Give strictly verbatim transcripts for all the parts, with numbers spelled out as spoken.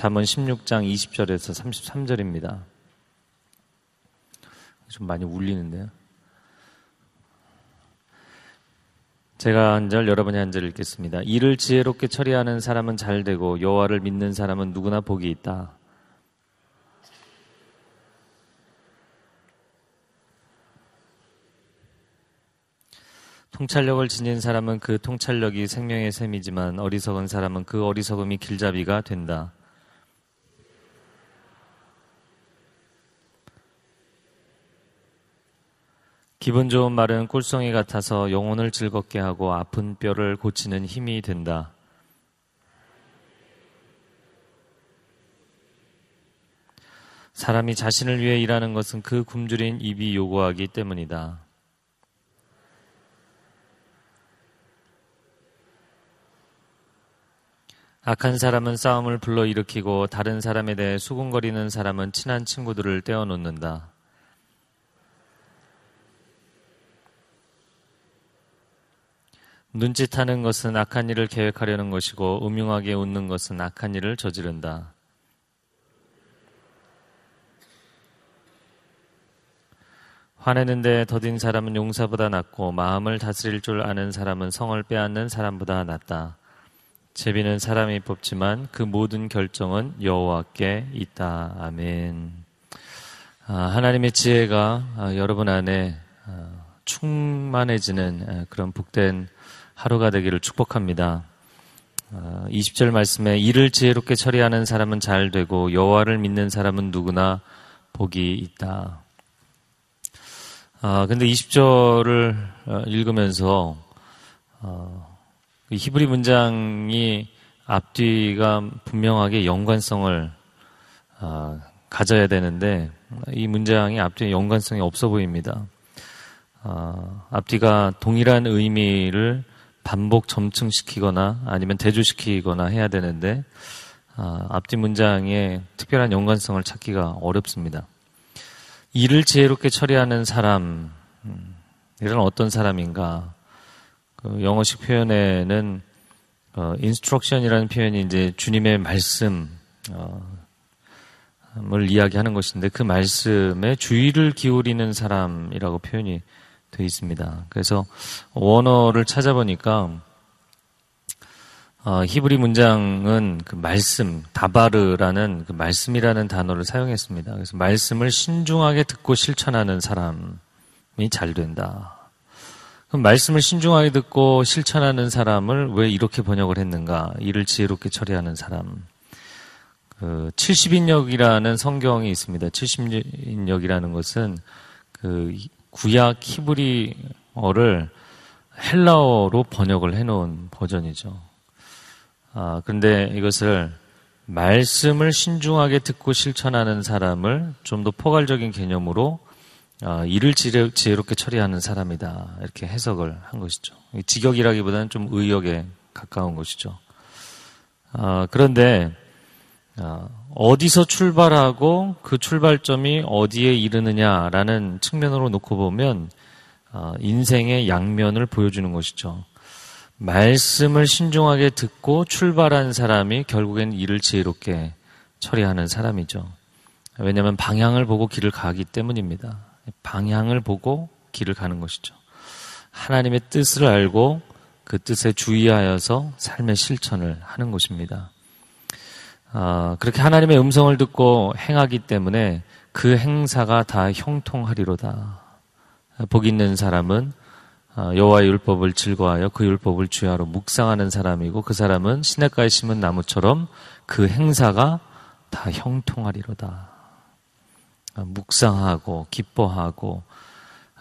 잠언 십육 장 이십 절에서 삼십삼 절입니다. 좀 많이 울리는데요. 제가 한 절, 여러분이 한 절 읽겠습니다. 일을 지혜롭게 처리하는 사람은 잘되고 여호와를 믿는 사람은 누구나 복이 있다. 통찰력을 지닌 사람은 그 통찰력이 생명의 샘이지만 어리석은 사람은 그 어리석음이 길잡이가 된다. 기분 좋은 말은 꿀송이 같아서 영혼을 즐겁게 하고 아픈 뼈를 고치는 힘이 된다. 사람이 자신을 위해 일하는 것은 그 굶주린 입이 요구하기 때문이다. 악한 사람은 싸움을 불러일으키고 다른 사람에 대해 수군거리는 사람은 친한 친구들을 떼어놓는다. 눈짓하는 것은 악한 일을 계획하려는 것이고 음흉하게 웃는 것은 악한 일을 저지른다. 화내는데 더딘 사람은 용사보다 낫고 마음을 다스릴 줄 아는 사람은 성을 빼앗는 사람보다 낫다. 제비는 사람이 뽑지만 그 모든 결정은 여호와께 있다. 아멘. 아, 하나님의 지혜가 아, 여러분 안에 아, 충만해지는 아, 그런 복된 하루가 되기를 축복합니다. 아, 이십 절 말씀에 일을 지혜롭게 처리하는 사람은 잘 되고 여호와를 믿는 사람은 누구나 복이 있다. 아, 근데 이십 절을 아, 읽으면서 어, 히브리 문장이 앞뒤가 분명하게 연관성을 어, 가져야 되는데 이 문장이 앞뒤에 연관성이 없어 보입니다. 어, 앞뒤가 동일한 의미를 반복 점층시키거나 아니면 대조시키거나 해야 되는데 어, 앞뒤 문장에 특별한 연관성을 찾기가 어렵습니다. 일을 지혜롭게 처리하는 사람, 이런 어떤 사람인가? 그 영어식 표현에는 어, instruction이라는 표현이 이제 주님의 말씀을 이야기하는 것인데 그 말씀에 주의를 기울이는 사람이라고 표현이 되어 있습니다. 그래서 원어를 찾아보니까 어, 히브리 문장은 그 말씀, 다바르라는 그 말씀이라는 단어를 사용했습니다. 그래서 말씀을 신중하게 듣고 실천하는 사람이 잘 된다. 그럼 말씀을 신중하게 듣고 실천하는 사람을 왜 이렇게 번역을 했는가? 일을 지혜롭게 처리하는 사람. 그 칠십 인역이라는 성경이 있습니다. 칠십 인역이라는 것은 그 구약 히브리어를 헬라어로 번역을 해놓은 버전이죠. 아, 근데 이것을 말씀을 신중하게 듣고 실천하는 사람을 좀 더 포괄적인 개념으로 아, 일을 지혜롭게 처리하는 사람이다. 이렇게 해석을 한 것이죠. 직역이라기보다는 좀 의역에 가까운 것이죠. 아, 그런데 아, 어디서 출발하고 그 출발점이 어디에 이르느냐라는 측면으로 놓고 보면 아, 인생의 양면을 보여주는 것이죠. 말씀을 신중하게 듣고 출발한 사람이 결국엔 일을 지혜롭게 처리하는 사람이죠. 왜냐하면 방향을 보고 길을 가기 때문입니다. 방향을 보고 길을 가는 것이죠. 하나님의 뜻을 알고 그 뜻에 주의하여서 삶의 실천을 하는 것입니다. 아, 그렇게 하나님의 음성을 듣고 행하기 때문에 그 행사가 다 형통하리로다. 복 있는 사람은 여호와의 율법을 즐거워하여 그 율법을 주야로 묵상하는 사람이고 그 사람은 시냇가에 심은 나무처럼 그 행사가 다 형통하리로다. 묵상하고 기뻐하고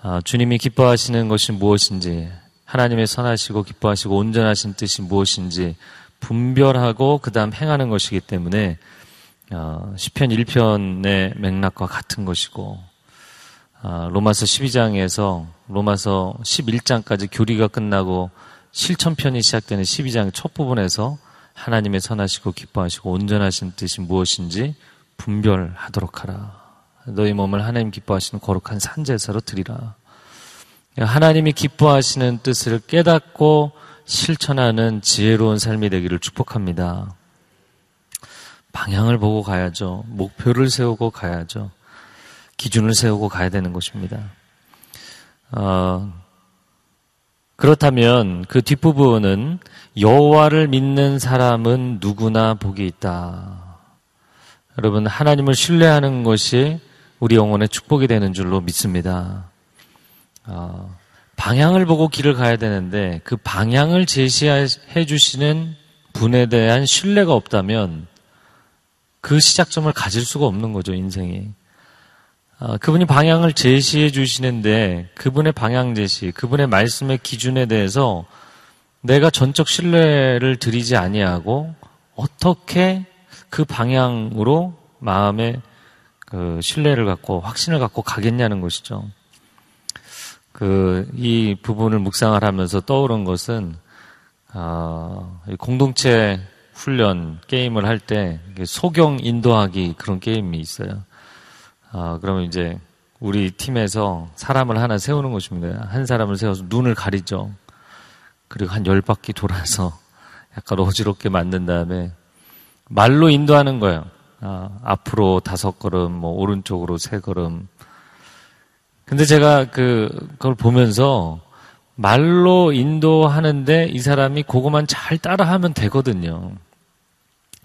아, 주님이 기뻐하시는 것이 무엇인지 하나님의 선하시고 기뻐하시고 온전하신 뜻이 무엇인지 분별하고 그 다음 행하는 것이기 때문에 아, 시편 일 편의 맥락과 같은 것이고 아, 로마서 십이 장에서 로마서 십일 장까지 교리가 끝나고 실천편이 시작되는 십이 장 첫 부분에서 하나님의 선하시고 기뻐하시고 온전하신 뜻이 무엇인지 분별하도록 하라. 너희 몸을 하나님 기뻐하시는 거룩한 산제사로 드리라. 하나님이 기뻐하시는 뜻을 깨닫고 실천하는 지혜로운 삶이 되기를 축복합니다. 방향을 보고 가야죠. 목표를 세우고 가야죠. 기준을 세우고 가야 되는 것입니다. 어, 그렇다면 그 뒷부분은 여호와를 믿는 사람은 누구나 복이 있다. 여러분, 하나님을 신뢰하는 것이 우리 영혼의 축복이 되는 줄로 믿습니다. 어, 방향을 보고 길을 가야 되는데 그 방향을 제시해 주시는 분에 대한 신뢰가 없다면 그 시작점을 가질 수가 없는 거죠, 인생이. 어, 그분이 방향을 제시해 주시는데 그분의 방향 제시, 그분의 말씀의 기준에 대해서 내가 전적 신뢰를 드리지 아니하고 어떻게 그 방향으로 마음에 그 신뢰를 갖고 확신을 갖고 가겠냐는 것이죠. 그 이 부분을 묵상을 하면서 떠오른 것은 어, 공동체 훈련 게임을 할 때 소경 인도하기 그런 게임이 있어요. 어, 그러면 이제 우리 팀에서 사람을 하나 세우는 것입니다. 한 사람을 세워서 눈을 가리죠. 그리고 한 열 바퀴 돌아서 약간 어지럽게 만든 다음에 말로 인도하는 거예요. 아, 앞으로 다섯 걸음, 뭐, 오른쪽으로 세 걸음. 근데 제가 그, 그걸 보면서 말로 인도하는데 이 사람이 그것만 잘 따라하면 되거든요.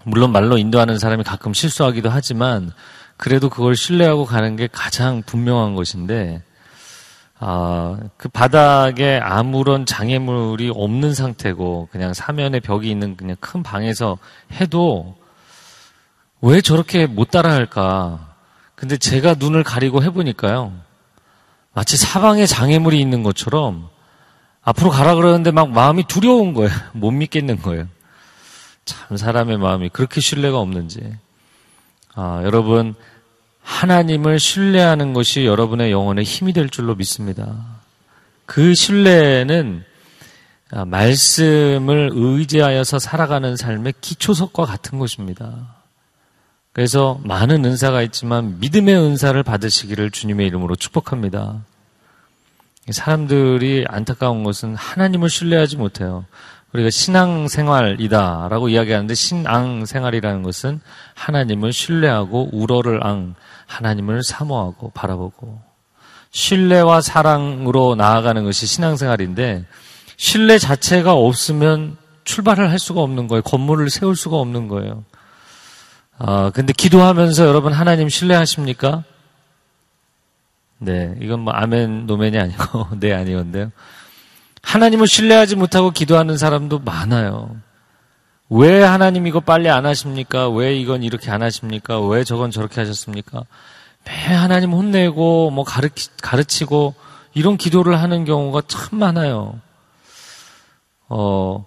물론 말로 인도하는 사람이 가끔 실수하기도 하지만 그래도 그걸 신뢰하고 가는 게 가장 분명한 것인데, 아, 그 바닥에 아무런 장애물이 없는 상태고 그냥 사면에 벽이 있는 그냥 큰 방에서 해도 왜 저렇게 못 따라할까? 근데 제가 눈을 가리고 해보니까요, 마치 사방에 장애물이 있는 것처럼 앞으로 가라 그러는데 막 마음이 두려운 거예요. 못 믿겠는 거예요. 참 사람의 마음이 그렇게 신뢰가 없는지. 아, 여러분, 하나님을 신뢰하는 것이 여러분의 영혼의 힘이 될 줄로 믿습니다. 그 신뢰는 말씀을 의지하여서 살아가는 삶의 기초석과 같은 것입니다. 그래서 많은 은사가 있지만 믿음의 은사를 받으시기를 주님의 이름으로 축복합니다. 사람들이 안타까운 것은 하나님을 신뢰하지 못해요. 우리가 신앙생활이다라고 이야기하는데 신앙생활이라는 것은 하나님을 신뢰하고 우러를 앙, 하나님을 사모하고 바라보고 신뢰와 사랑으로 나아가는 것이 신앙생활인데 신뢰 자체가 없으면 출발을 할 수가 없는 거예요. 건물을 세울 수가 없는 거예요. 아, 근데 기도하면서 여러분 하나님 신뢰하십니까? 네, 이건 뭐 아멘, 노멘이 아니고 네, 아니었는데요. 하나님을 신뢰하지 못하고 기도하는 사람도 많아요. 왜 하나님 이거 빨리 안 하십니까? 왜 이건 이렇게 안 하십니까? 왜 저건 저렇게 하셨습니까? 매 하나님 혼내고 뭐 가르치, 가르치고 이런 기도를 하는 경우가 참 많아요. 어,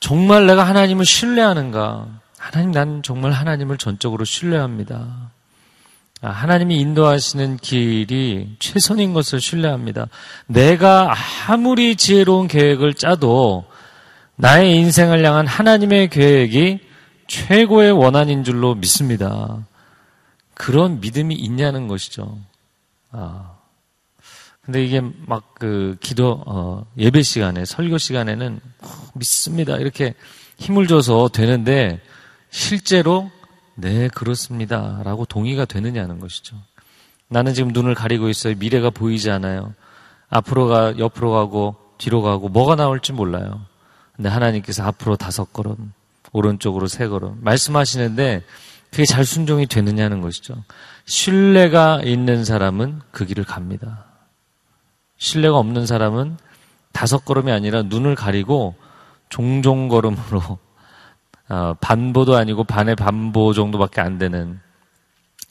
정말 내가 하나님을 신뢰하는가? 하나님, 난 정말 하나님을 전적으로 신뢰합니다. 하나님이 인도하시는 길이 최선인 것을 신뢰합니다. 내가 아무리 지혜로운 계획을 짜도 나의 인생을 향한 하나님의 계획이 최고의 원한인 줄로 믿습니다. 그런 믿음이 있냐는 것이죠. 아, 근데 이게 막 그 기도 어, 예배 시간에, 설교 시간에는 믿습니다 이렇게 힘을 줘서 되는데 실제로 네, 그렇습니다 라고 동의가 되느냐는 것이죠. 나는 지금 눈을 가리고 있어요. 미래가 보이지 않아요. 앞으로 가, 옆으로 가고 뒤로 가고 뭐가 나올지 몰라요. 근데 하나님께서 앞으로 다섯 걸음, 오른쪽으로 세 걸음 말씀하시는데 그게 잘 순종이 되느냐는 것이죠. 신뢰가 있는 사람은 그 길을 갑니다. 신뢰가 없는 사람은 다섯 걸음이 아니라 눈을 가리고 종종 걸음으로 어, 반보도 아니고 반의 반보 정도밖에 안 되는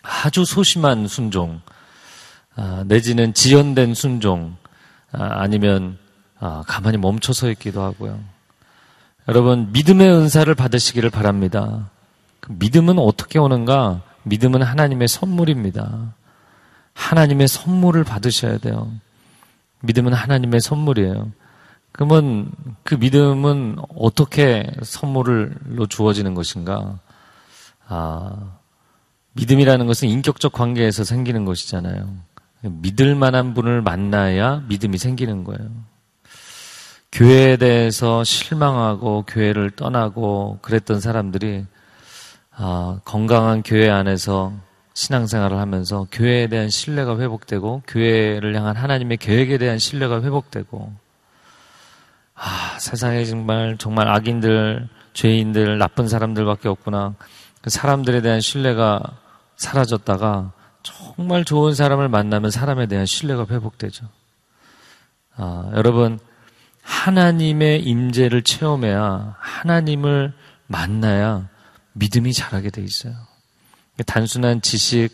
아주 소심한 순종, 어, 내지는 지연된 순종, 어, 아니면 어, 가만히 멈춰서 있기도 하고요. 여러분, 믿음의 은사를 받으시기를 바랍니다. 그 믿음은 어떻게 오는가? 믿음은 하나님의 선물입니다. 하나님의 선물을 받으셔야 돼요. 믿음은 하나님의 선물이에요. 그러면 그 믿음은 어떻게 선물로 주어지는 것인가? 아, 믿음이라는 것은 인격적 관계에서 생기는 것이잖아요. 믿을 만한 분을 만나야 믿음이 생기는 거예요. 교회에 대해서 실망하고 교회를 떠나고 그랬던 사람들이 아, 건강한 교회 안에서 신앙생활을 하면서 교회에 대한 신뢰가 회복되고 교회를 향한 하나님의 계획에 대한 신뢰가 회복되고, 아, 세상에 정말 정말 악인들, 죄인들, 나쁜 사람들밖에 없구나. 그 사람들에 대한 신뢰가 사라졌다가 정말 좋은 사람을 만나면 사람에 대한 신뢰가 회복되죠. 아, 여러분, 하나님의 임재를 체험해야, 하나님을 만나야 믿음이 자라게 돼 있어요. 단순한 지식,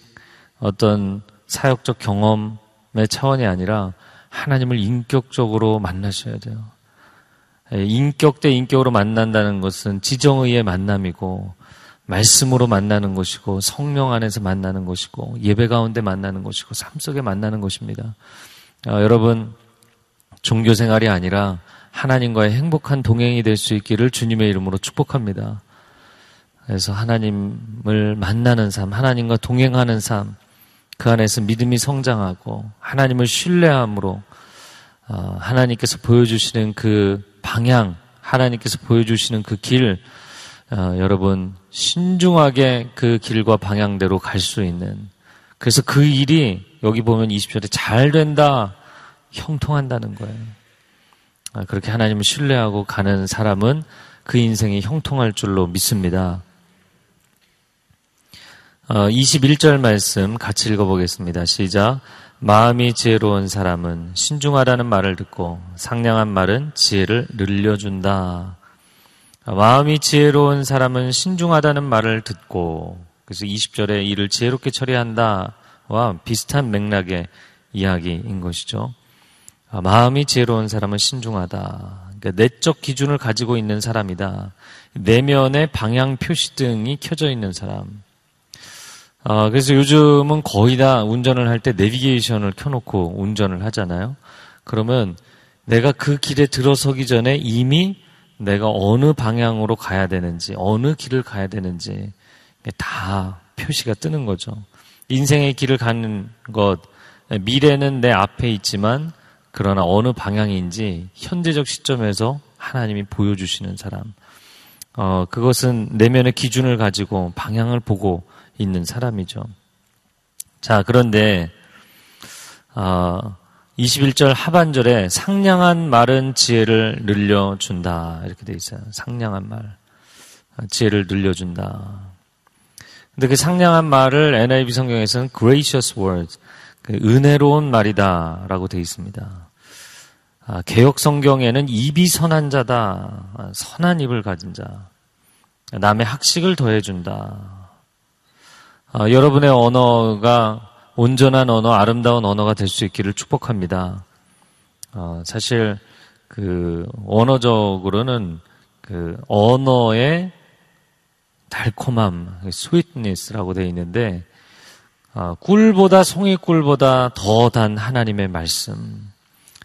어떤 사역적 경험의 차원이 아니라 하나님을 인격적으로 만나셔야 돼요. 인격 대 인격으로 만난다는 것은 지정의의 만남이고, 말씀으로 만나는 것이고, 성령 안에서 만나는 것이고, 예배 가운데 만나는 것이고, 삶 속에 만나는 것입니다. 아, 여러분, 종교 생활이 아니라 하나님과의 행복한 동행이 될 수 있기를 주님의 이름으로 축복합니다. 그래서 하나님을 만나는 삶, 하나님과 동행하는 삶, 그 안에서 믿음이 성장하고 하나님을 신뢰함으로 아, 하나님께서 보여주시는 그 방향, 하나님께서 보여주시는 그 길, 어, 여러분 신중하게 그 길과 방향대로 갈 수 있는, 그래서 그 일이 여기 보면 이십 절에 잘 된다, 형통한다는 거예요. 아, 그렇게 하나님을 신뢰하고 가는 사람은 그 인생이 형통할 줄로 믿습니다. 어, 이십일 절 말씀 같이 읽어보겠습니다. 시작. 마음이 지혜로운 사람은 신중하라는 말을 듣고 상냥한 말은 지혜를 늘려준다. 마음이 지혜로운 사람은 신중하다는 말을 듣고, 그래서 이십 절에 이를 지혜롭게 처리한다와 비슷한 맥락의 이야기인 것이죠. 마음이 지혜로운 사람은 신중하다. 그러니까 내적 기준을 가지고 있는 사람이다. 내면의 방향 표시등이 켜져 있는 사람. 아, 그래서 요즘은 거의 다 운전을 할 때 내비게이션을 켜놓고 운전을 하잖아요. 그러면 내가 그 길에 들어서기 전에 이미 내가 어느 방향으로 가야 되는지, 어느 길을 가야 되는지 다 표시가 뜨는 거죠. 인생의 길을 가는 것, 미래는 내 앞에 있지만 그러나 어느 방향인지 현재적 시점에서 하나님이 보여주시는 사람. 어, 그것은 내면의 기준을 가지고 방향을 보고 있는 사람이죠. 자, 그런데 어, 이십일 절 하반절에 상냥한 말은 지혜를 늘려준다 이렇게 돼 있어요. 상냥한 말, 지혜를 늘려준다. 근데 그 상냥한 말을 엔 아이 비 성경에서는 gracious words, 그 은혜로운 말이다 라고 돼 있습니다. 아, 개역 성경에는 입이 선한 자다, 아, 선한 입을 가진 자, 남의 학식을 더해준다. 아, 여러분의 언어가 온전한 언어, 아름다운 언어가 될 수 있기를 축복합니다. 어, 사실 그 언어적으로는 그 언어의 달콤함, sweetness라고 되어 있는데, 어, 꿀보다, 송이 꿀보다 더 단 하나님의 말씀,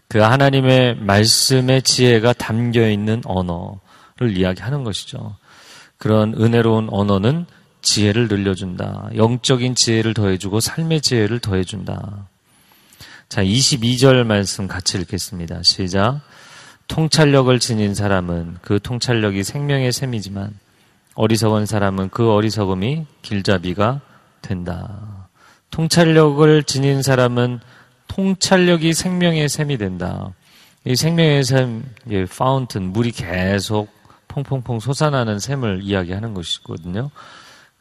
그 하나님의 말씀의 지혜가 담겨 있는 언어를 이야기하는 것이죠. 그런 은혜로운 언어는 지혜를 늘려준다. 영적인 지혜를 더해주고 삶의 지혜를 더해준다. 자, 이십이 절 말씀 같이 읽겠습니다. 시작. 통찰력을 지닌 사람은 그 통찰력이 생명의 셈이지만 어리석은 사람은 그 어리석음이 길잡이가 된다. 통찰력을 지닌 사람은 통찰력이 생명의 셈이 된다. 이 생명의 셈, 예, 파운튼, 물이 계속 퐁퐁퐁 솟아나는 셈을 이야기하는 것이거든요.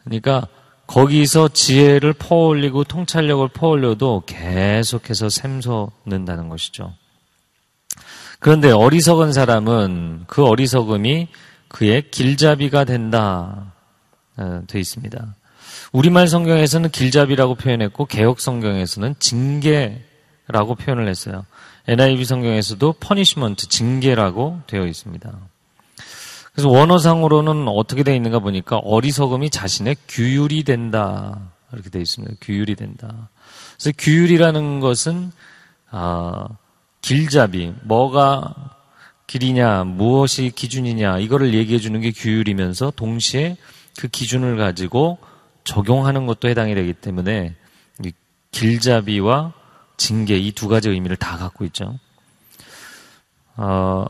그러니까 거기서 지혜를 퍼올리고 통찰력을 퍼올려도 계속해서 샘솟는다는 것이죠. 그런데 어리석은 사람은 그 어리석음이 그의 길잡이가 된다 되어 있습니다. 우리말 성경에서는 길잡이라고 표현했고 개역 성경에서는 징계라고 표현을 했어요. 엔 아이 비 성경에서도 punishment, 징계라고 되어 있습니다. 그래서 원어상으로는 어떻게 되어 있는가 보니까 어리석음이 자신의 규율이 된다 이렇게 되어 있습니다. 규율이 된다. 그래서 규율이라는 것은 아, 길잡이, 뭐가 길이냐, 무엇이 기준이냐, 이거를 얘기해 주는 게 규율이면서 동시에 그 기준을 가지고 적용하는 것도 해당이 되기 때문에 길잡이와 징계, 이 두 가지 의미를 다 갖고 있죠. 어,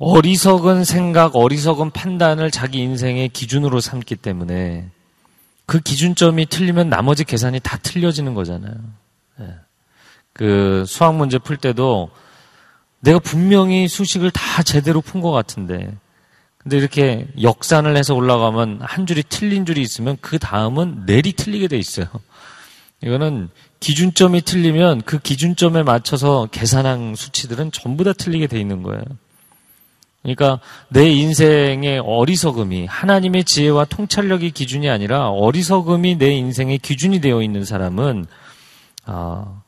어리석은 생각, 어리석은 판단을 자기 인생의 기준으로 삼기 때문에 그 기준점이 틀리면 나머지 계산이 다 틀려지는 거잖아요. 그 수학 문제 풀 때도 내가 분명히 수식을 다 제대로 푼 것 같은데 근데 이렇게 역산을 해서 올라가면 한 줄이 틀린 줄이 있으면 그 다음은 넬이 틀리게 돼 있어요. 이거는 기준점이 틀리면 그 기준점에 맞춰서 계산한 수치들은 전부 다 틀리게 돼 있는 거예요. 그러니까 내 인생의 어리석음이 하나님의 지혜와 통찰력이 기준이 아니라 어리석음이 내 인생의 기준이 되어 있는 사람은 아,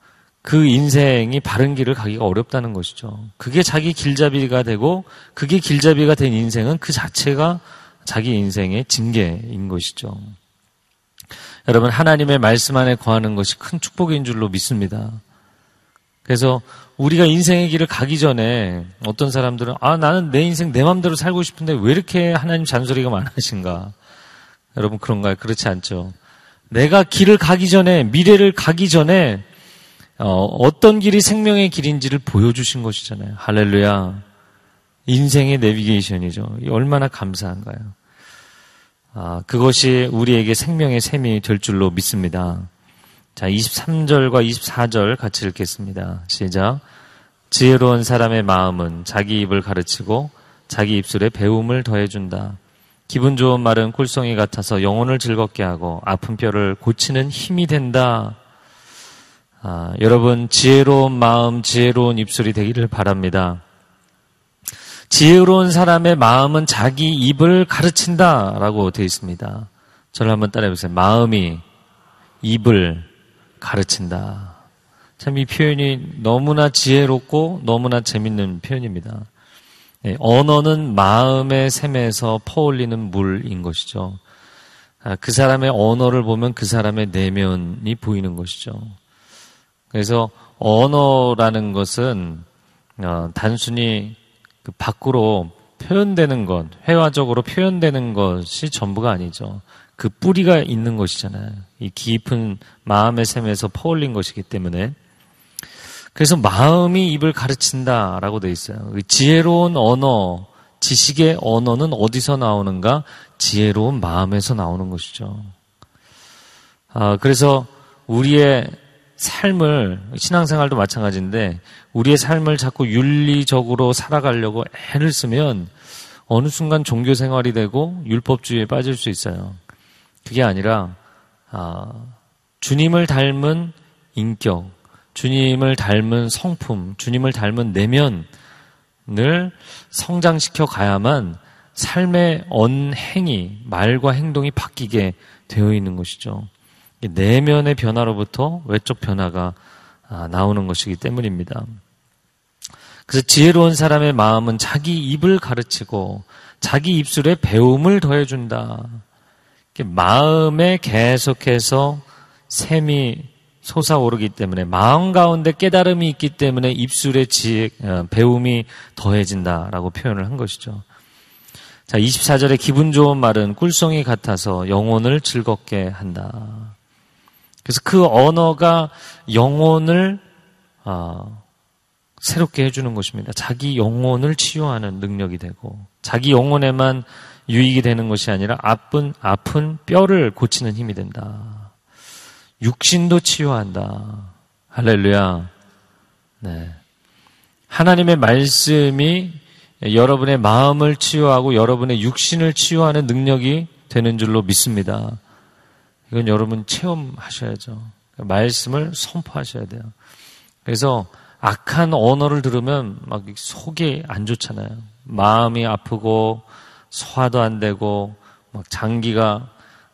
그 인생이 바른 길을 가기가 어렵다는 것이죠. 그게 자기 길잡이가 되고 그게 길잡이가 된 인생은 그 자체가 자기 인생의 징계인 것이죠. 여러분, 하나님의 말씀 안에 거하는 것이 큰 축복인 줄로 믿습니다. 그래서 우리가 인생의 길을 가기 전에 어떤 사람들은 아, 나는 내 인생 내 마음대로 살고 싶은데 왜 이렇게 하나님 잔소리가 많으신가? 여러분, 그런가요? 그렇지 않죠. 내가 길을 가기 전에, 미래를 가기 전에 어, 어떤 길이 생명의 길인지를 보여주신 것이잖아요. 할렐루야. 인생의 내비게이션이죠. 얼마나 감사한가요? 아, 그것이 우리에게 생명의 셈이 될 줄로 믿습니다. 자, 이십삼 절과 이십사 절 같이 읽겠습니다. 시작. 지혜로운 사람의 마음은 자기 입을 가르치고 자기 입술에 배움을 더해준다. 기분 좋은 말은 꿀송이 같아서 영혼을 즐겁게 하고 아픈 뼈를 고치는 힘이 된다. 아, 여러분, 지혜로운 마음, 지혜로운 입술이 되기를 바랍니다. 지혜로운 사람의 마음은 자기 입을 가르친다라고 되어 있습니다. 저를 한번 따라해보세요. 마음이 입을 가르친다. 참, 이 표현이 너무나 지혜롭고 너무나 재밌는 표현입니다. 예, 언어는 마음의 샘에서 퍼올리는 물인 것이죠. 아, 그 사람의 언어를 보면 그 사람의 내면이 보이는 것이죠. 그래서 언어라는 것은 단순히 그 밖으로 표현되는 것, 회화적으로 표현되는 것이 전부가 아니죠. 그 뿌리가 있는 것이잖아요. 이 깊은 마음의 샘에서 퍼올린 것이기 때문에. 그래서 마음이 입을 가르친다라고 되어 있어요. 지혜로운 언어, 지식의 언어는 어디서 나오는가? 지혜로운 마음에서 나오는 것이죠. 아, 그래서 우리의 삶을, 신앙생활도 마찬가지인데 우리의 삶을 자꾸 윤리적으로 살아가려고 애를 쓰면 어느 순간 종교생활이 되고 율법주의에 빠질 수 있어요. 그게 아니라 아, 주님을 닮은 인격, 주님을 닮은 성품, 주님을 닮은 내면을 성장시켜 가야만 삶의 언행이, 말과 행동이 바뀌게 되어 있는 것이죠. 내면의 변화로부터 외적 변화가 나오는 것이기 때문입니다. 그래서 지혜로운 사람의 마음은 자기 입을 가르치고 자기 입술에 배움을 더해준다. 마음에 계속해서 샘이 솟아오르기 때문에, 마음 가운데 깨달음이 있기 때문에 입술에 지혜, 배움이 더해진다라고 표현을 한 것이죠. 자, 이십사 절에 기분 좋은 말은 꿀송이 같아서 영혼을 즐겁게 한다. 그래서 그 언어가 영혼을 어, 새롭게 해주는 것입니다. 자기 영혼을 치유하는 능력이 되고 자기 영혼에만 유익이 되는 것이 아니라 아픈, 아픈 뼈를 고치는 힘이 된다. 육신도 치유한다. 할렐루야. 네. 하나님의 말씀이 여러분의 마음을 치유하고 여러분의 육신을 치유하는 능력이 되는 줄로 믿습니다. 이건 여러분 체험하셔야죠. 말씀을 선포하셔야 돼요. 그래서 악한 언어를 들으면 막 속이 안 좋잖아요. 마음이 아프고 소화도 안 되고 막 장기가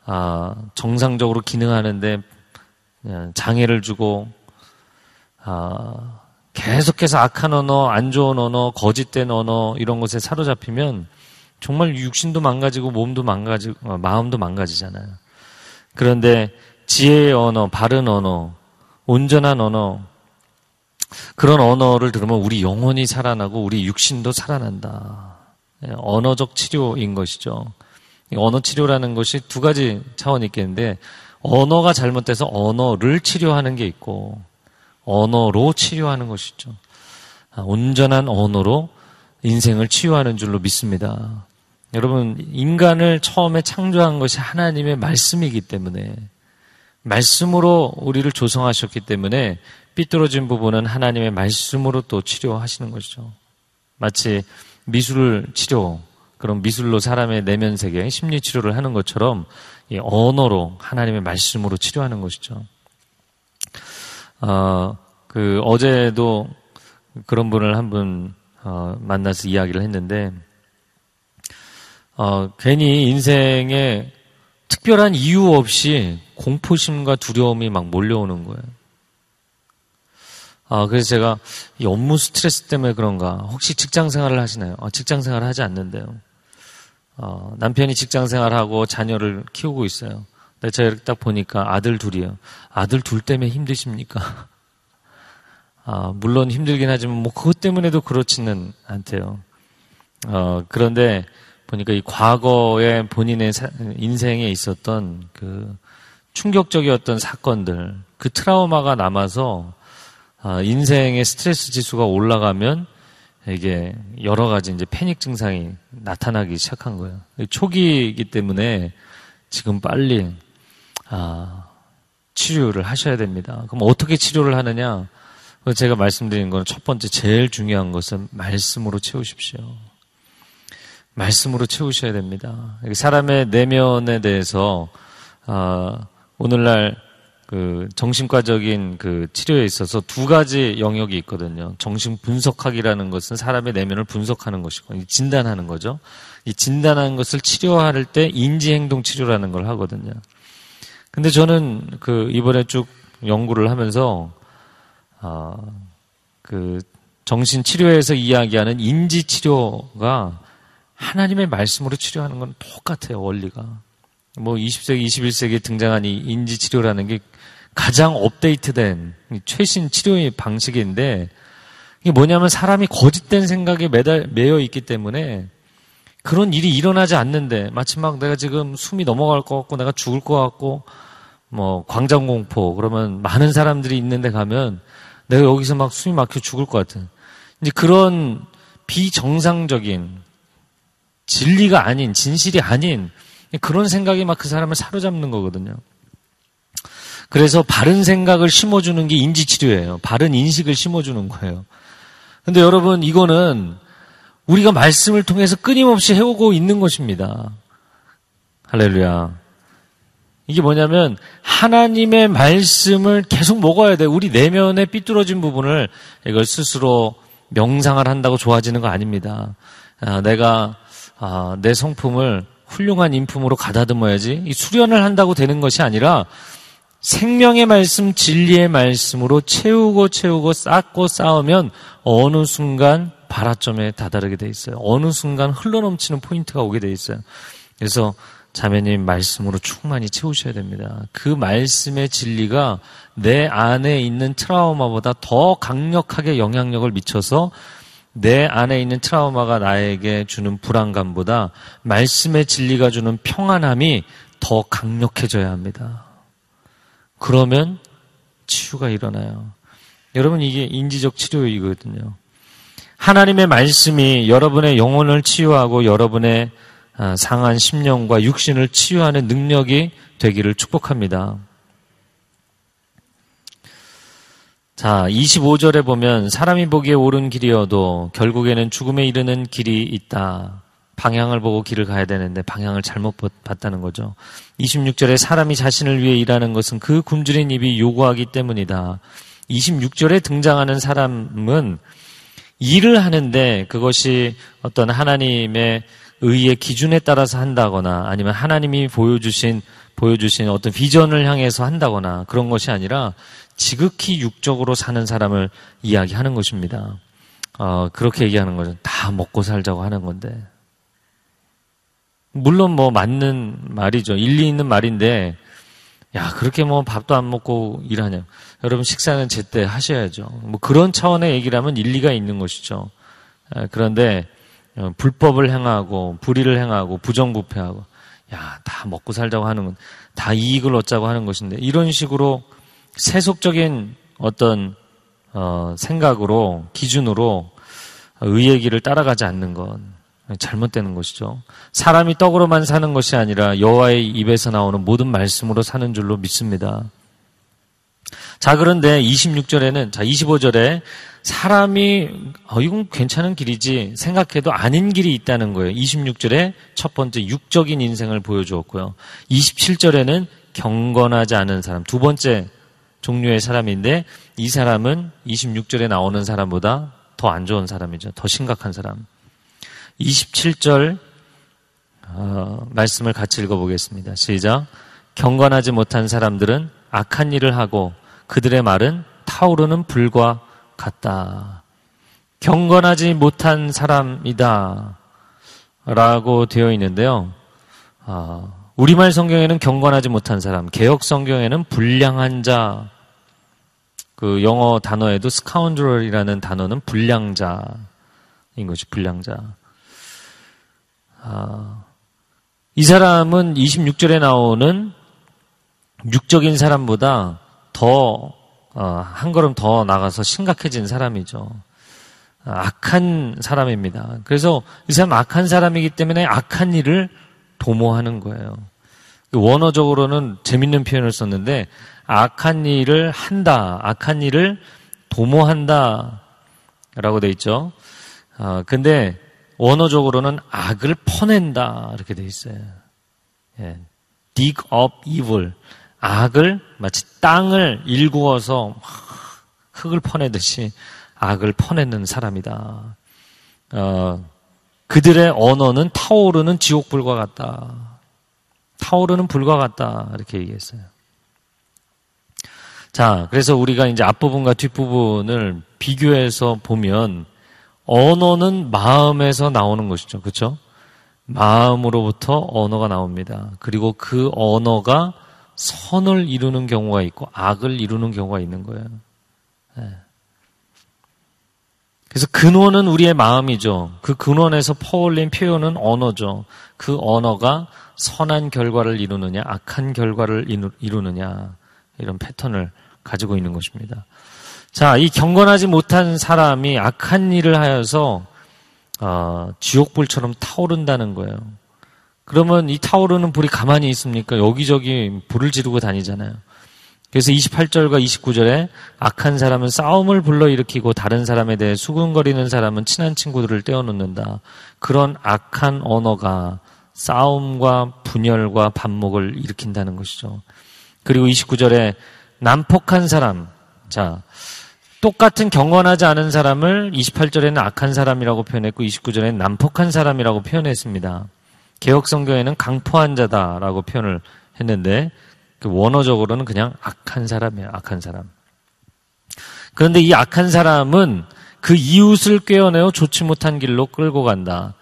아, 정상적으로 기능하는데 장애를 주고 아, 계속해서 악한 언어, 안 좋은 언어, 거짓된 언어 이런 것에 사로잡히면 정말 육신도 망가지고 몸도 망가지고 마음도 망가지잖아요. 그런데 지혜의 언어, 바른 언어, 온전한 언어, 그런 언어를 들으면 우리 영혼이 살아나고 우리 육신도 살아난다. 언어적 치료인 것이죠. 언어 치료라는 것이 두 가지 차원이 있겠는데 언어가 잘못돼서 언어를 치료하는 게 있고 언어로 치료하는 것이죠. 온전한 언어로 인생을 치유하는 줄로 믿습니다. 여러분, 인간을 처음에 창조한 것이 하나님의 말씀이기 때문에, 말씀으로 우리를 조성하셨기 때문에 삐뚤어진 부분은 하나님의 말씀으로 또 치료하시는 것이죠. 마치 미술 치료, 그런 미술로 사람의 내면 세계, 심리 치료를 하는 것처럼 이 언어로, 하나님의 말씀으로 치료하는 것이죠. 어, 그 어제도 그런 분을 한 분 어, 만나서 이야기를 했는데, 어, 괜히 인생에 특별한 이유 없이 공포심과 두려움이 막 몰려오는 거예요. 아, 그래서 제가 이 업무 스트레스 때문에 그런가, 혹시 직장 생활을 하시나요? 아, 직장 생활을 하지 않는데요. 어, 남편이 직장 생활하고 자녀를 키우고 있어요. 근데 제가 이렇게 딱 보니까 아들 둘이에요. 아들 둘 때문에 힘드십니까? 아, 물론 힘들긴 하지만 뭐 그것 때문에도 그렇지는 않대요. 어, 그런데 보니까 이 과거에 본인의 사, 인생에 있었던 그 충격적이었던 사건들, 그 트라우마가 남아서 아, 인생의 스트레스 지수가 올라가면 이게 여러 가지 이제 패닉 증상이 나타나기 시작한 거예요. 초기이기 때문에 지금 빨리 아, 치료를 하셔야 됩니다. 그럼 어떻게 치료를 하느냐? 제가 말씀드린 건 첫 번째 제일 중요한 것은 말씀으로 채우십시오. 말씀으로 채우셔야 됩니다. 사람의 내면에 대해서 아, 오늘날 그 정신과적인 그 치료에 있어서 두 가지 영역이 있거든요. 정신 분석학이라는 것은 사람의 내면을 분석하는 것이고 진단하는 거죠. 이 진단하는 것을 치료할 때 인지행동 치료라는 걸 하거든요. 근데 저는 그 이번에 쭉 연구를 하면서 아, 그 정신 치료에서 이야기하는 인지 치료가 하나님의 말씀으로 치료하는 건 똑같아요, 원리가. 뭐 이십 세기, 이십일 세기에 등장한 이 인지 치료라는 게 가장 업데이트된 최신 치료의 방식인데, 이게 뭐냐면 사람이 거짓된 생각에 매달 매여 있기 때문에 그런 일이 일어나지 않는데, 마치 막 내가 지금 숨이 넘어갈 것 같고 내가 죽을 것 같고 뭐 광장공포 그러면 많은 사람들이 있는데 가면 내가 여기서 막 숨이 막혀 죽을 것 같은, 이제 그런 비정상적인, 진리가 아닌, 진실이 아닌 그런 생각이 막 그 사람을 사로잡는 거거든요. 그래서 바른 생각을 심어주는 게 인지치료예요. 바른 인식을 심어주는 거예요. 근데 여러분, 이거는 우리가 말씀을 통해서 끊임없이 해오고 있는 것입니다. 할렐루야. 이게 뭐냐면 하나님의 말씀을 계속 먹어야 돼. 우리 내면의 삐뚤어진 부분을 이걸 스스로 명상을 한다고 좋아지는 거 아닙니다. 아, 내가 아, 내 성품을 훌륭한 인품으로 가다듬어야지, 이 수련을 한다고 되는 것이 아니라 생명의 말씀, 진리의 말씀으로 채우고 채우고 쌓고 쌓으면 어느 순간 발화점에 다다르게 돼 있어요. 어느 순간 흘러넘치는 포인트가 오게 돼 있어요. 그래서 자매님, 말씀으로 충만히 채우셔야 됩니다. 그 말씀의 진리가 내 안에 있는 트라우마보다 더 강력하게 영향력을 미쳐서 내 안에 있는 트라우마가 나에게 주는 불안감보다 말씀의 진리가 주는 평안함이 더 강력해져야 합니다. 그러면 치유가 일어나요. 여러분, 이게 인지적 치료이거든요. 하나님의 말씀이 여러분의 영혼을 치유하고 여러분의 상한 심령과 육신을 치유하는 능력이 되기를 축복합니다. 자, 이십오 절에 보면 사람이 보기에 옳은 길이어도 결국에는 죽음에 이르는 길이 있다. 방향을 보고 길을 가야 되는데 방향을 잘못 봤다는 거죠. 이십육 절에 사람이 자신을 위해 일하는 것은 그 굶주린 입이 요구하기 때문이다. 이십육 절에 등장하는 사람은 일을 하는데 그것이 어떤 하나님의 의의 기준에 따라서 한다거나 아니면 하나님이 보여주신 보여주신 어떤 비전을 향해서 한다거나 그런 것이 아니라 지극히 육적으로 사는 사람을 이야기하는 것입니다. 어, 그렇게 얘기하는 거죠. 다 먹고 살자고 하는 건데. 물론 뭐 맞는 말이죠. 일리 있는 말인데, 야, 그렇게 뭐 밥도 안 먹고 일하냐. 여러분, 식사는 제때 하셔야죠. 뭐 그런 차원의 얘기라면 일리가 있는 것이죠. 그런데 불법을 행하고 불의를 행하고 부정부패하고, 야, 다 먹고 살자고 하는 건, 다 이익을 얻자고 하는 것인데, 이런 식으로 세속적인 어떤 어, 생각으로, 기준으로 의의 길을 따라가지 않는 건 잘못되는 것이죠. 사람이 떡으로만 사는 것이 아니라 여호와의 입에서 나오는 모든 말씀으로 사는 줄로 믿습니다. 자, 그런데 이십육 절에는, 자, 이십오 절에 사람이, 어, 이건 괜찮은 길이지 생각해도 아닌 길이 있다는 거예요. 이십육 절에 첫 번째 육적인 인생을 보여주었고요. 이십칠 절에는 경건하지 않은 사람, 두 번째 종류의 사람인데, 이 사람은 이십육 절에 나오는 사람보다 더 안 좋은 사람이죠. 더 심각한 사람. 이십칠 절 어, 말씀을 같이 읽어보겠습니다. 시작. 경건하지 못한 사람들은 악한 일을 하고 그들의 말은 타오르는 불과 같다. 경건하지 못한 사람이다 라고 되어 있는데요. 어, 우리말 성경에는 경건하지 못한 사람, 개역 성경에는 불량한 자, 그 영어 단어에도 scoundrel이라는 단어는 불량자인 것이 불량자. 아, 이 사람은 이십육 절에 나오는 육적인 사람보다 더, 어, 한 걸음 더 나가서 심각해진 사람이죠. 악한 사람입니다. 그래서 이 사람 악한 사람이기 때문에 악한 일을 도모하는 거예요. 원어적으로는 재밌는 표현을 썼는데, 악한 일을 한다, 악한 일을 도모한다 라고 돼 있죠. 어, 근데 원어적으로는 악을 퍼낸다 이렇게 돼 있어요. 예. dig up evil, 악을 마치 땅을 일구어서 막 흙을 퍼내듯이 악을 퍼내는 사람이다. 어, 그들의 언어는 타오르는 지옥불과 같다. 타오르는 불과 같다 이렇게 얘기했어요. 자, 그래서 우리가 이제 앞부분과 뒷부분을 비교해서 보면 언어는 마음에서 나오는 것이죠. 그렇죠? 마음으로부터 언어가 나옵니다. 그리고 그 언어가 선을 이루는 경우가 있고 악을 이루는 경우가 있는 거예요. 네. 그래서 근원은 우리의 마음이죠. 그 근원에서 퍼올린 표현은 언어죠. 그 언어가 선한 결과를 이루느냐 악한 결과를 이루느냐 이런 패턴을 가지고 있는 것입니다. 자, 이 경건하지 못한 사람이 악한 일을 하여서 어, 지옥불처럼 타오른다는 거예요. 그러면 이 타오르는 불이 가만히 있습니까? 여기저기 불을 지르고 다니잖아요. 그래서 이십팔 절과 이십구 절에 악한 사람은 싸움을 불러일으키고 다른 사람에 대해 수군거리는 사람은 친한 친구들을 떼어놓는다. 그런 악한 언어가 싸움과 분열과 반목을 일으킨다는 것이죠. 그리고 이십구 절에 난폭한 사람, 자, 똑같은 경건하지 않은 사람을 이십팔 절에는 악한 사람이라고 표현했고 이십구 절에는 난폭한 사람이라고 표현했습니다. 개역성경에는 강포한 자다라고 표현을 했는데 원어적으로는 그냥 악한 사람이에요. 악한 사람. 그런데 이 악한 사람은 그 이웃을 꿰어내어 좋지 못한 길로 끌고 간다.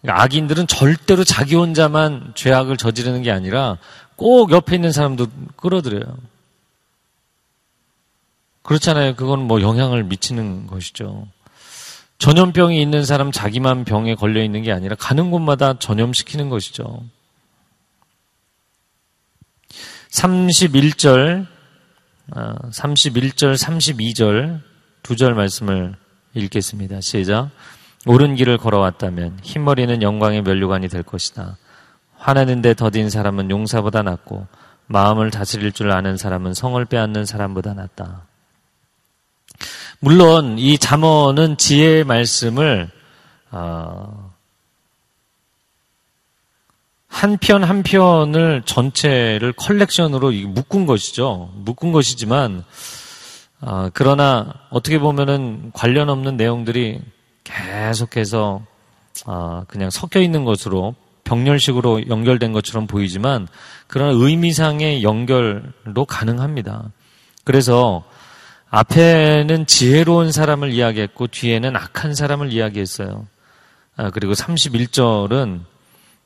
그러니까 악인들은 절대로 자기 혼자만 죄악을 저지르는 게 아니라 꼭 옆에 있는 사람도 끌어들여요. 그렇잖아요. 그건 뭐 영향을 미치는 것이죠. 전염병이 있는 사람 자기만 병에 걸려 있는 게 아니라 가는 곳마다 전염시키는 것이죠. 삼십일 절, 삼십일 절, 삼십이 절 두 절 말씀을 읽겠습니다. 시작. 옳은 길을 걸어왔다면 흰머리는 영광의 면류관이 될 것이다. 화내는데 더딘 사람은 용사보다 낫고 마음을 다스릴 줄 아는 사람은 성을 빼앗는 사람보다 낫다. 물론 이 잠언은 지혜의 말씀을 어, 한 편 한 편을 전체를 컬렉션으로 묶은 것이죠. 묶은 것이지만 어, 그러나 어떻게 보면은 관련 없는 내용들이 계속해서 어, 그냥 섞여 있는 것으로 병렬식으로 연결된 것처럼 보이지만 그러나 의미상의 연결도 가능합니다. 그래서 앞에는 지혜로운 사람을 이야기했고 뒤에는 악한 사람을 이야기했어요. 아, 그리고 삼십일 절은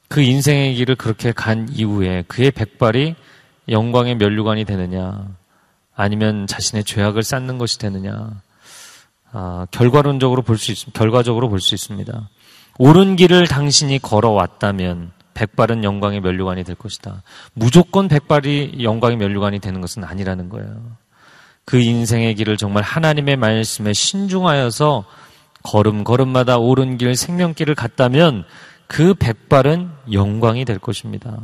그 인생의 길을 그렇게 간 이후에 그의 백발이 영광의 면류관이 되느냐 아니면 자신의 죄악을 쌓는 것이 되느냐, 아, 결과론적으로 볼 수 있, 결과적으로 볼 수 있습니다. 옳은 길을 당신이 걸어왔다면 백발은 영광의 면류관이 될 것이다. 무조건 백발이 영광의 면류관이 되는 것은 아니라는 거예요. 그 인생의 길을 정말 하나님의 말씀에 신중하여서 걸음걸음마다 옳은 길, 생명길을 갔다면 그 백발은 영광이 될 것입니다.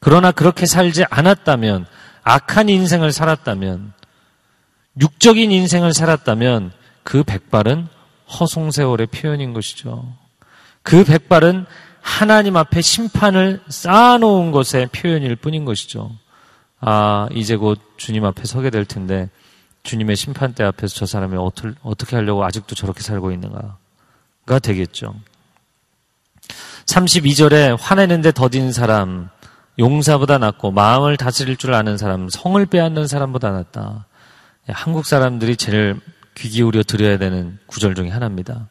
그러나 그렇게 살지 않았다면, 악한 인생을 살았다면, 육적인 인생을 살았다면 그 백발은 허송세월의 표현인 것이죠. 그 백발은 하나님 앞에 심판을 쌓아놓은 것의 표현일 뿐인 것이죠. 아, 이제 곧 주님 앞에 서게 될 텐데 주님의 심판대 앞에서 저 사람이 어떨, 어떻게 하려고 아직도 저렇게 살고 있는가가 되겠죠. 삼십이 절에 화내는데 더딘 사람, 용사보다 낫고 마음을 다스릴 줄 아는 사람, 성을 빼앗는 사람보다 낫다. 한국 사람들이 제일 귀 기울여 드려야 되는 구절 중에 하나입니다.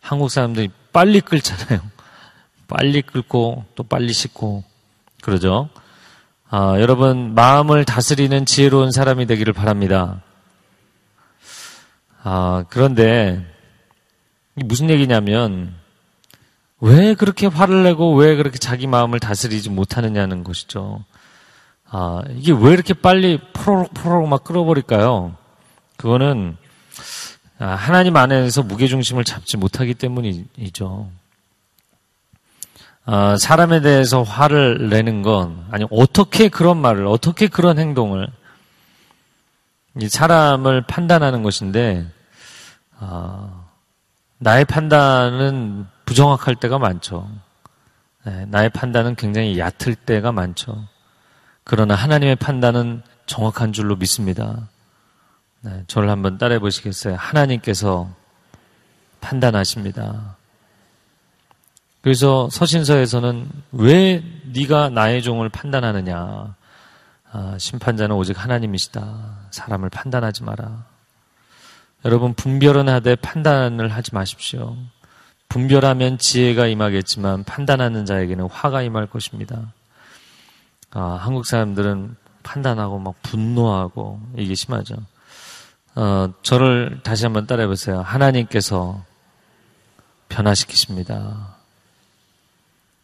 한국 사람들이 빨리 끓잖아요. 빨리 끓고 또 빨리 씻고 그러죠. 아, 여러분 마음을 다스리는 지혜로운 사람이 되기를 바랍니다. 아, 그런데 이게 무슨 얘기냐면 왜 그렇게 화를 내고 왜 그렇게 자기 마음을 다스리지 못하느냐는 것이죠. 아, 이게 왜 이렇게 빨리 포로록 포로록 막 끓어버릴까요? 그거는 하나님 안에서 무게중심을 잡지 못하기 때문이죠. 아, 사람에 대해서 화를 내는 건, 아니 어떻게 그런 말을, 어떻게 그런 행동을, 이 사람을 판단하는 것인데, 아, 나의 판단은 부정확할 때가 많죠. 네, 나의 판단은 굉장히 얕을 때가 많죠. 그러나 하나님의 판단은 정확한 줄로 믿습니다. 네, 저를 한번 따라해 보시겠어요? 하나님께서 판단하십니다. 그래서 서신서에서는 왜 네가 나의 종을 판단하느냐? 아, 심판자는 오직 하나님이시다. 사람을 판단하지 마라. 여러분 분별은 하되 판단을 하지 마십시오. 분별하면 지혜가 임하겠지만 판단하는 자에게는 화가 임할 것입니다. 아, 한국 사람들은 판단하고 막 분노하고 이게 심하죠. 어, 저를 다시 한번 따라해보세요. 하나님께서 변화시키십니다.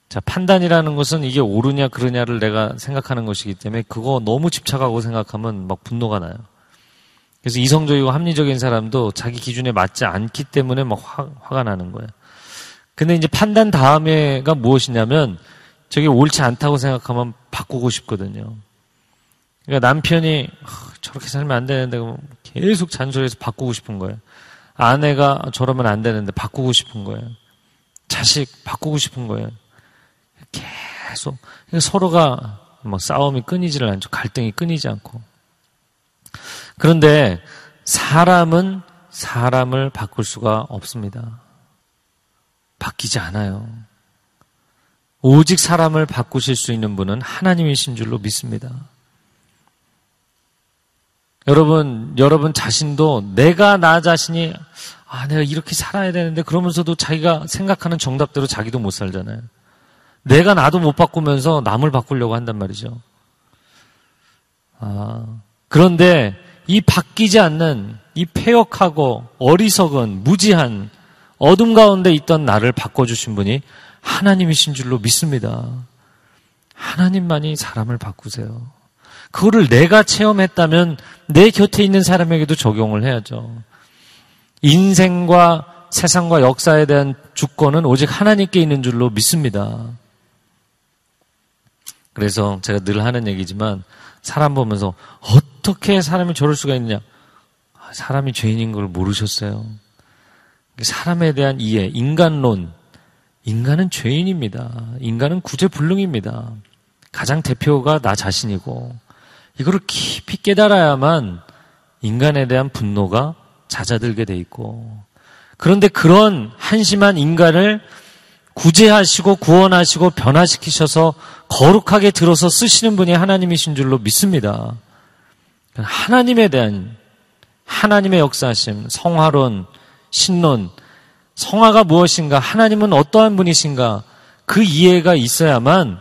자, 판단이라는 것은 이게 옳으냐 그러냐를 내가 생각하는 것이기 때문에 그거 너무 집착하고 생각하면 막 분노가 나요. 그래서 이성적이고 합리적인 사람도 자기 기준에 맞지 않기 때문에 막 화, 화가 나는 거예요. 근데 이제 판단 다음에가 무엇이냐면 저게 옳지 않다고 생각하면 바꾸고 싶거든요. 그러니까 남편이 저렇게 살면 안 되는데 계속 잔소리해서 바꾸고 싶은 거예요. 아내가 저러면 안 되는데 바꾸고 싶은 거예요. 자식 바꾸고 싶은 거예요. 계속 서로가 막 싸움이 끊이지를 않죠. 갈등이 끊이지 않고. 그런데 사람은 사람을 바꿀 수가 없습니다. 바뀌지 않아요. 오직 사람을 바꾸실 수 있는 분은 하나님이신 줄로 믿습니다. 여러분, 여러분 자신도 내가 나 자신이 아, 내가 이렇게 살아야 되는데 그러면서도 자기가 생각하는 정답대로 자기도 못 살잖아요. 내가 나도 못 바꾸면서 남을 바꾸려고 한단 말이죠. 아, 그런데 이 바뀌지 않는 이 패역하고 어리석은 무지한 어둠 가운데 있던 나를 바꿔주신 분이 하나님이신 줄로 믿습니다. 하나님만이 사람을 바꾸세요. 그거를 내가 체험했다면 내 곁에 있는 사람에게도 적용을 해야죠. 인생과 세상과 역사에 대한 주권은 오직 하나님께 있는 줄로 믿습니다. 그래서 제가 늘 하는 얘기지만 사람 보면서 어떻게 사람이 저럴 수가 있느냐. 사람이 죄인인 걸 모르셨어요. 사람에 대한 이해, 인간론, 인간은 죄인입니다. 인간은 구제불능입니다. 가장 대표가 나 자신이고 이거를 깊이 깨달아야만 인간에 대한 분노가 잦아들게 돼 있고 그런데 그런 한심한 인간을 구제하시고 구원하시고 변화시키셔서 거룩하게 들어서 쓰시는 분이 하나님이신 줄로 믿습니다. 하나님에 대한 하나님의 역사심, 성화론, 신론 성화가 무엇인가, 하나님은 어떠한 분이신가 그 이해가 있어야만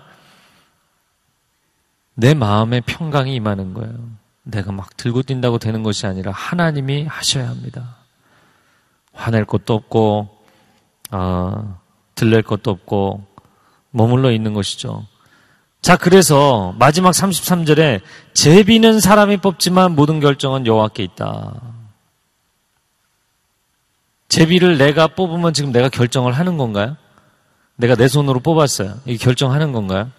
내 마음에 평강이 임하는 거예요. 내가 막 들고 뛴다고 되는 것이 아니라 하나님이 하셔야 합니다. 화낼 것도 없고 어, 들릴 것도 없고 머물러 있는 것이죠. 자, 그래서 마지막 삼십삼 절에 제비는 사람이 뽑지만 모든 결정은 여호와께 있다. 제비를 내가 뽑으면 지금 내가 결정을 하는 건가요? 내가 내 손으로 뽑았어요. 이게 결정하는 건가요?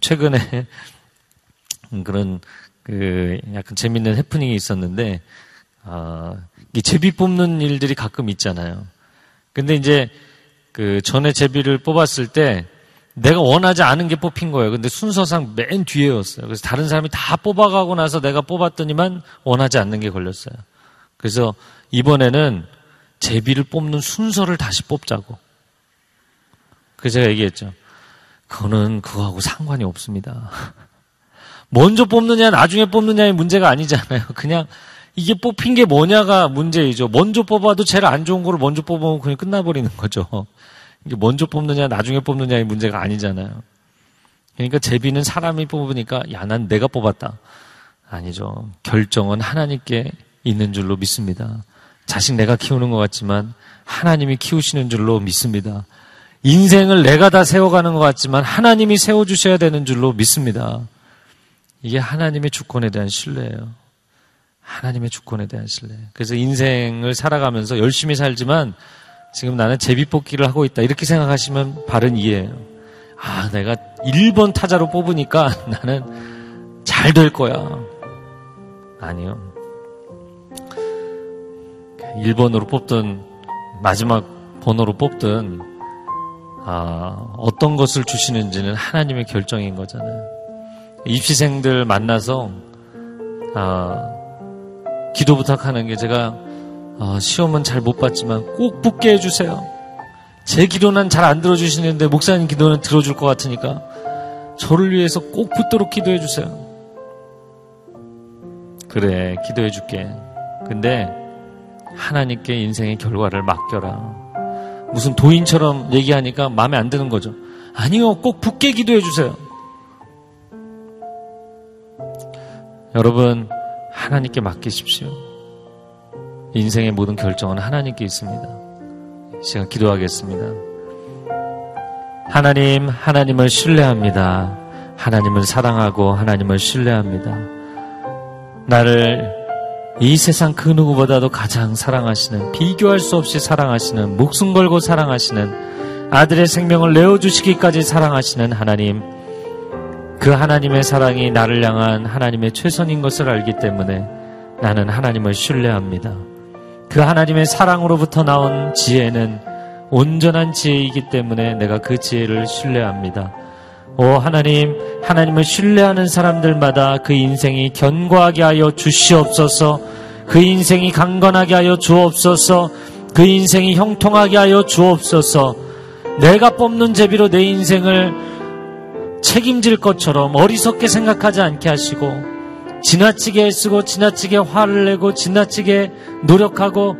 최근에 그런 그 약간 재밌는 해프닝이 있었는데, 어, 이 제비 뽑는 일들이 가끔 있잖아요. 근데 이제 그 전에 제비를 뽑았을 때 내가 원하지 않은 게 뽑힌 거예요. 근데 순서상 맨 뒤에였어요. 그래서 다른 사람이 다 뽑아가고 나서 내가 뽑았더니만 원하지 않는 게 걸렸어요. 그래서 이번에는 제비를 뽑는 순서를 다시 뽑자고. 그래서 제가 얘기했죠. 그거는 그거하고 상관이 없습니다. 먼저 뽑느냐 나중에 뽑느냐의 문제가 아니잖아요. 그냥 이게 뽑힌 게 뭐냐가 문제이죠. 먼저 뽑아도 제일 안 좋은 거를 먼저 뽑으면 그냥 끝나버리는 거죠. 이게 먼저 뽑느냐 나중에 뽑느냐의 문제가 아니잖아요. 그러니까 제비는 사람이 뽑으니까 야, 난 내가 뽑았다. 아니죠. 결정은 하나님께 있는 줄로 믿습니다. 자식 내가 키우는 것 같지만 하나님이 키우시는 줄로 믿습니다. 인생을 내가 다 세워가는 것 같지만 하나님이 세워주셔야 되는 줄로 믿습니다. 이게 하나님의 주권에 대한 신뢰예요. 하나님의 주권에 대한 신뢰. 그래서 인생을 살아가면서 열심히 살지만 지금 나는 제비뽑기를 하고 있다. 이렇게 생각하시면 바른 이해예요. 아, 내가 일 번 타자로 뽑으니까 나는 잘 될 거야. 아니요. 일 번으로 뽑든 마지막 번호로 뽑든 아, 어떤 것을 주시는지는 하나님의 결정인 거잖아요. 입시생들 만나서 아, 기도 부탁하는 게 제가 아, 시험은 잘 못 봤지만 꼭 붙게 해주세요. 제 기도는 잘 안 들어주시는데 목사님 기도는 들어줄 것 같으니까 저를 위해서 꼭 붙도록 기도해주세요. 그래, 기도해줄게. 근데 하나님께 인생의 결과를 맡겨라. 무슨 도인처럼 얘기하니까 마음에 안 드는 거죠. 아니요, 꼭 붙게 기도해 주세요. 여러분, 하나님께 맡기십시오. 인생의 모든 결정은 하나님께 있습니다. 제가 기도하겠습니다. 하나님, 하나님을 신뢰합니다. 하나님을 사랑하고 하나님을 신뢰합니다. 나를 이 세상 그 누구보다도 가장 사랑하시는, 비교할 수 없이 사랑하시는, 목숨 걸고 사랑하시는, 아들의 생명을 내어주시기까지 사랑하시는 하나님, 그 하나님의 사랑이 나를 향한 하나님의 최선인 것을 알기 때문에 나는 하나님을 신뢰합니다. 그 하나님의 사랑으로부터 나온 지혜는 온전한 지혜이기 때문에 내가 그 지혜를 신뢰합니다. 오 하나님, 하나님을 신뢰하는 사람들마다 그 인생이 견고하게 하여 주시옵소서. 그 인생이 강건하게 하여 주옵소서. 그 인생이 형통하게 하여 주옵소서. 내가 뽑는 제비로 내 인생을 책임질 것처럼 어리석게 생각하지 않게 하시고, 지나치게 애쓰고 지나치게 화를 내고 지나치게 노력하고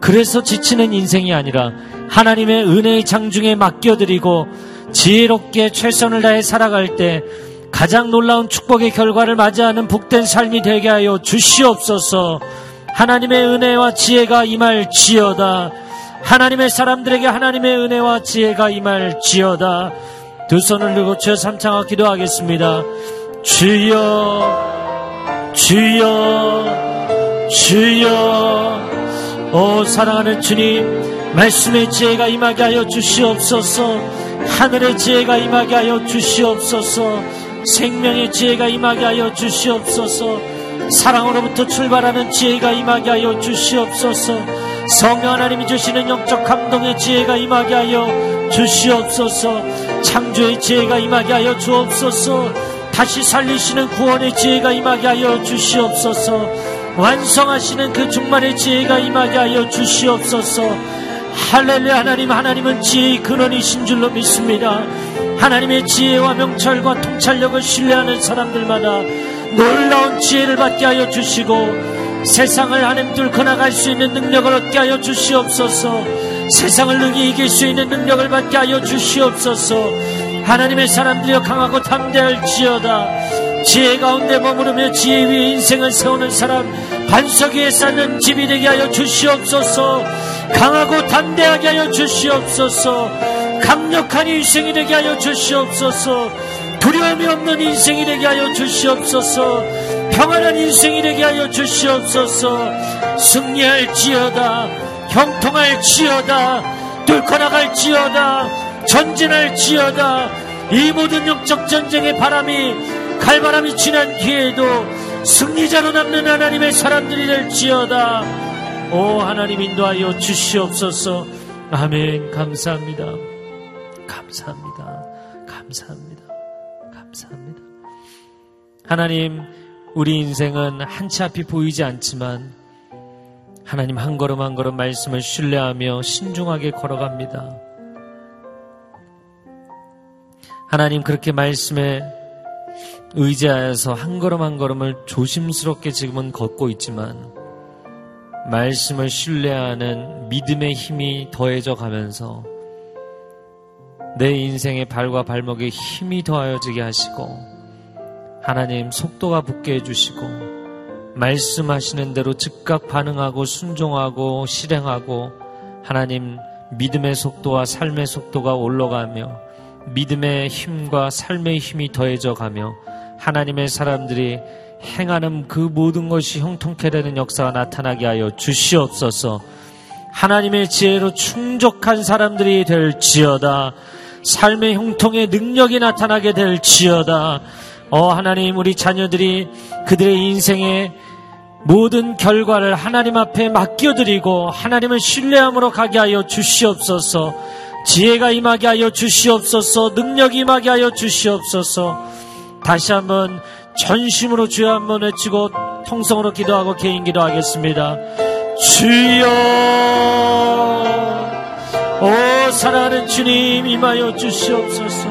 그래서 지치는 인생이 아니라 하나님의 은혜의 장중에 맡겨드리고 지혜롭게 최선을 다해 살아갈 때 가장 놀라운 축복의 결과를 맞이하는 복된 삶이 되게 하여 주시옵소서. 하나님의 은혜와 지혜가 임할지어다. 하나님의 사람들에게 하나님의 은혜와 지혜가 임할지어다. 두 손을 들고 제삼 창하 기도하겠습니다. 주여, 주여, 주여. 오 사랑하는 주님, 말씀의 지혜가 임하게 하여 주시옵소서. 하늘의 지혜가 임하게 하여 주시옵소서. 생명의 지혜가 임하게 하여 주시옵소서. 사랑으로부터 출발하는 지혜가 임하게 하여 주시옵소서. 성령 하나님이 주시는 영적 감동의 지혜가 임하게 하여 주시옵소서. 창조의 지혜가 임하게 하여 주옵소서. 다시 살리시는 구원의 지혜가 임하게 하여 주시옵소서. 완성하시는 그 종말의 지혜가 임하게 하여 주시옵소서. 할렐루야. 하나님, 하나님은 지혜의 근원이신 줄로 믿습니다. 하나님의 지혜와 명철과 통찰력을 신뢰하는 사람들마다 놀라운 지혜를 받게 하여 주시고, 세상을 하나님 뚫고 나갈 수 있는 능력을 얻게 하여 주시옵소서. 세상을 능히 이길 수 있는 능력을 받게 하여 주시옵소서. 하나님의 사람들이여, 강하고 담대할지어다. 지혜 가운데 머무르며 지혜 위에 인생을 세우는 사람, 반석 위에 쌓는 집이 되게 하여 주시옵소서. 강하고 담대하게 하여 주시옵소서. 강력한 인생이 되게 하여 주시옵소서. 두려움이 없는 인생이 되게 하여 주시옵소서. 평안한 인생이 되게 하여 주시옵소서. 승리할지어다. 형통할지어다. 뚫고 나갈지어다. 전진할지어다. 이 모든 영적 전쟁의 바람이 칼바람이 지난 뒤에도 승리자로 남는 하나님의 사람들이 될지어다. 오 하나님 인도하여 주시옵소서. 아멘. 감사합니다. 감사합니다. 감사합니다. 감사합니다. 하나님, 우리 인생은 한치 앞이 보이지 않지만 하나님 한 걸음 한 걸음 말씀을 신뢰하며 신중하게 걸어갑니다. 하나님, 그렇게 말씀에 의지하여서 한 걸음 한 걸음을 조심스럽게 지금은 걷고 있지만 말씀을 신뢰하는 믿음의 힘이 더해져 가면서 내 인생의 발과 발목에 힘이 더하여지게 하시고 하나님 속도가 붙게 해주시고 말씀하시는 대로 즉각 반응하고 순종하고 실행하고 하나님 믿음의 속도와 삶의 속도가 올라가며 믿음의 힘과 삶의 힘이 더해져가며 하나님의 사람들이 행하는 그 모든 것이 형통케 되는 역사가 나타나게 하여 주시옵소서. 하나님의 지혜로 충족한 사람들이 될지어다. 삶의 형통의 능력이 나타나게 될지어다. 어 하나님, 우리 자녀들이 그들의 인생의 모든 결과를 하나님 앞에 맡겨드리고 하나님을 신뢰함으로 가게 하여 주시옵소서. 지혜가 임하게 하여 주시옵소서. 능력이 임하게 하여 주시옵소서. 다시 한번 전심으로 주여 한번 외치고 통성으로 기도하고 개인 기도하겠습니다. 주여, 오 사랑하는 주님 임하여 주시옵소서.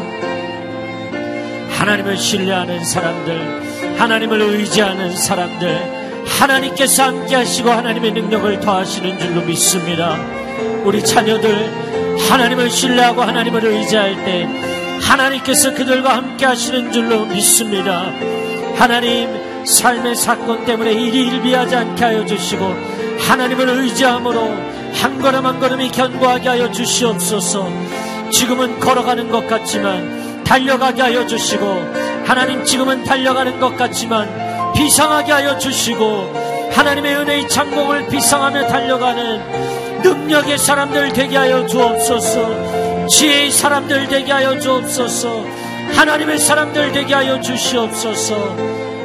하나님을 신뢰하는 사람들, 하나님을 의지하는 사람들, 하나님께서 함께하시고 하나님의 능력을 더하시는 줄로 믿습니다. 우리 자녀들 하나님을 신뢰하고 하나님을 의지할 때 하나님께서 그들과 함께하시는 줄로 믿습니다. 하나님, 삶의 사건 때문에 일이 일비하지 않게 하여 주시고 하나님을 의지함으로 한 걸음 한 걸음이 견고하게 하여 주시옵소서. 지금은 걸어가는 것 같지만 달려가게 하여 주시고 하나님, 지금은 달려가는 것 같지만 비상하게 하여 주시고 하나님의 은혜의 창공을 비상하며 달려가는 능력의 사람들 되게 하여 주옵소서. 지혜의 사람들 되게 하여 주옵소서. 하나님의 사람들 되게 하여 주시옵소서.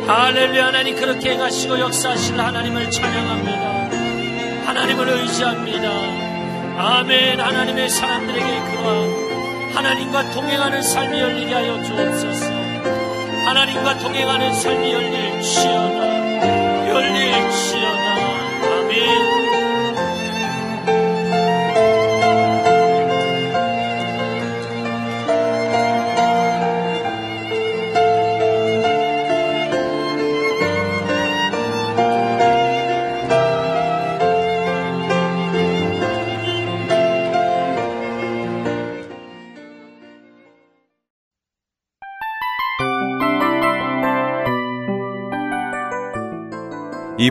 할렐루야. 하나님, 그렇게 행하시고 역사하실 하나님을 찬양합니다. 하나님을 의지합니다. 아멘. 하나님의 사람들에게 그러한 하나님과 동행하는 삶이 열리게 하여 주옵소서. 하나님과 동행하는 삶이 열릴지어다. 열릴지어다. 아멘. 이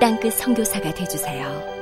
땅끝 선교사가 되어주세요.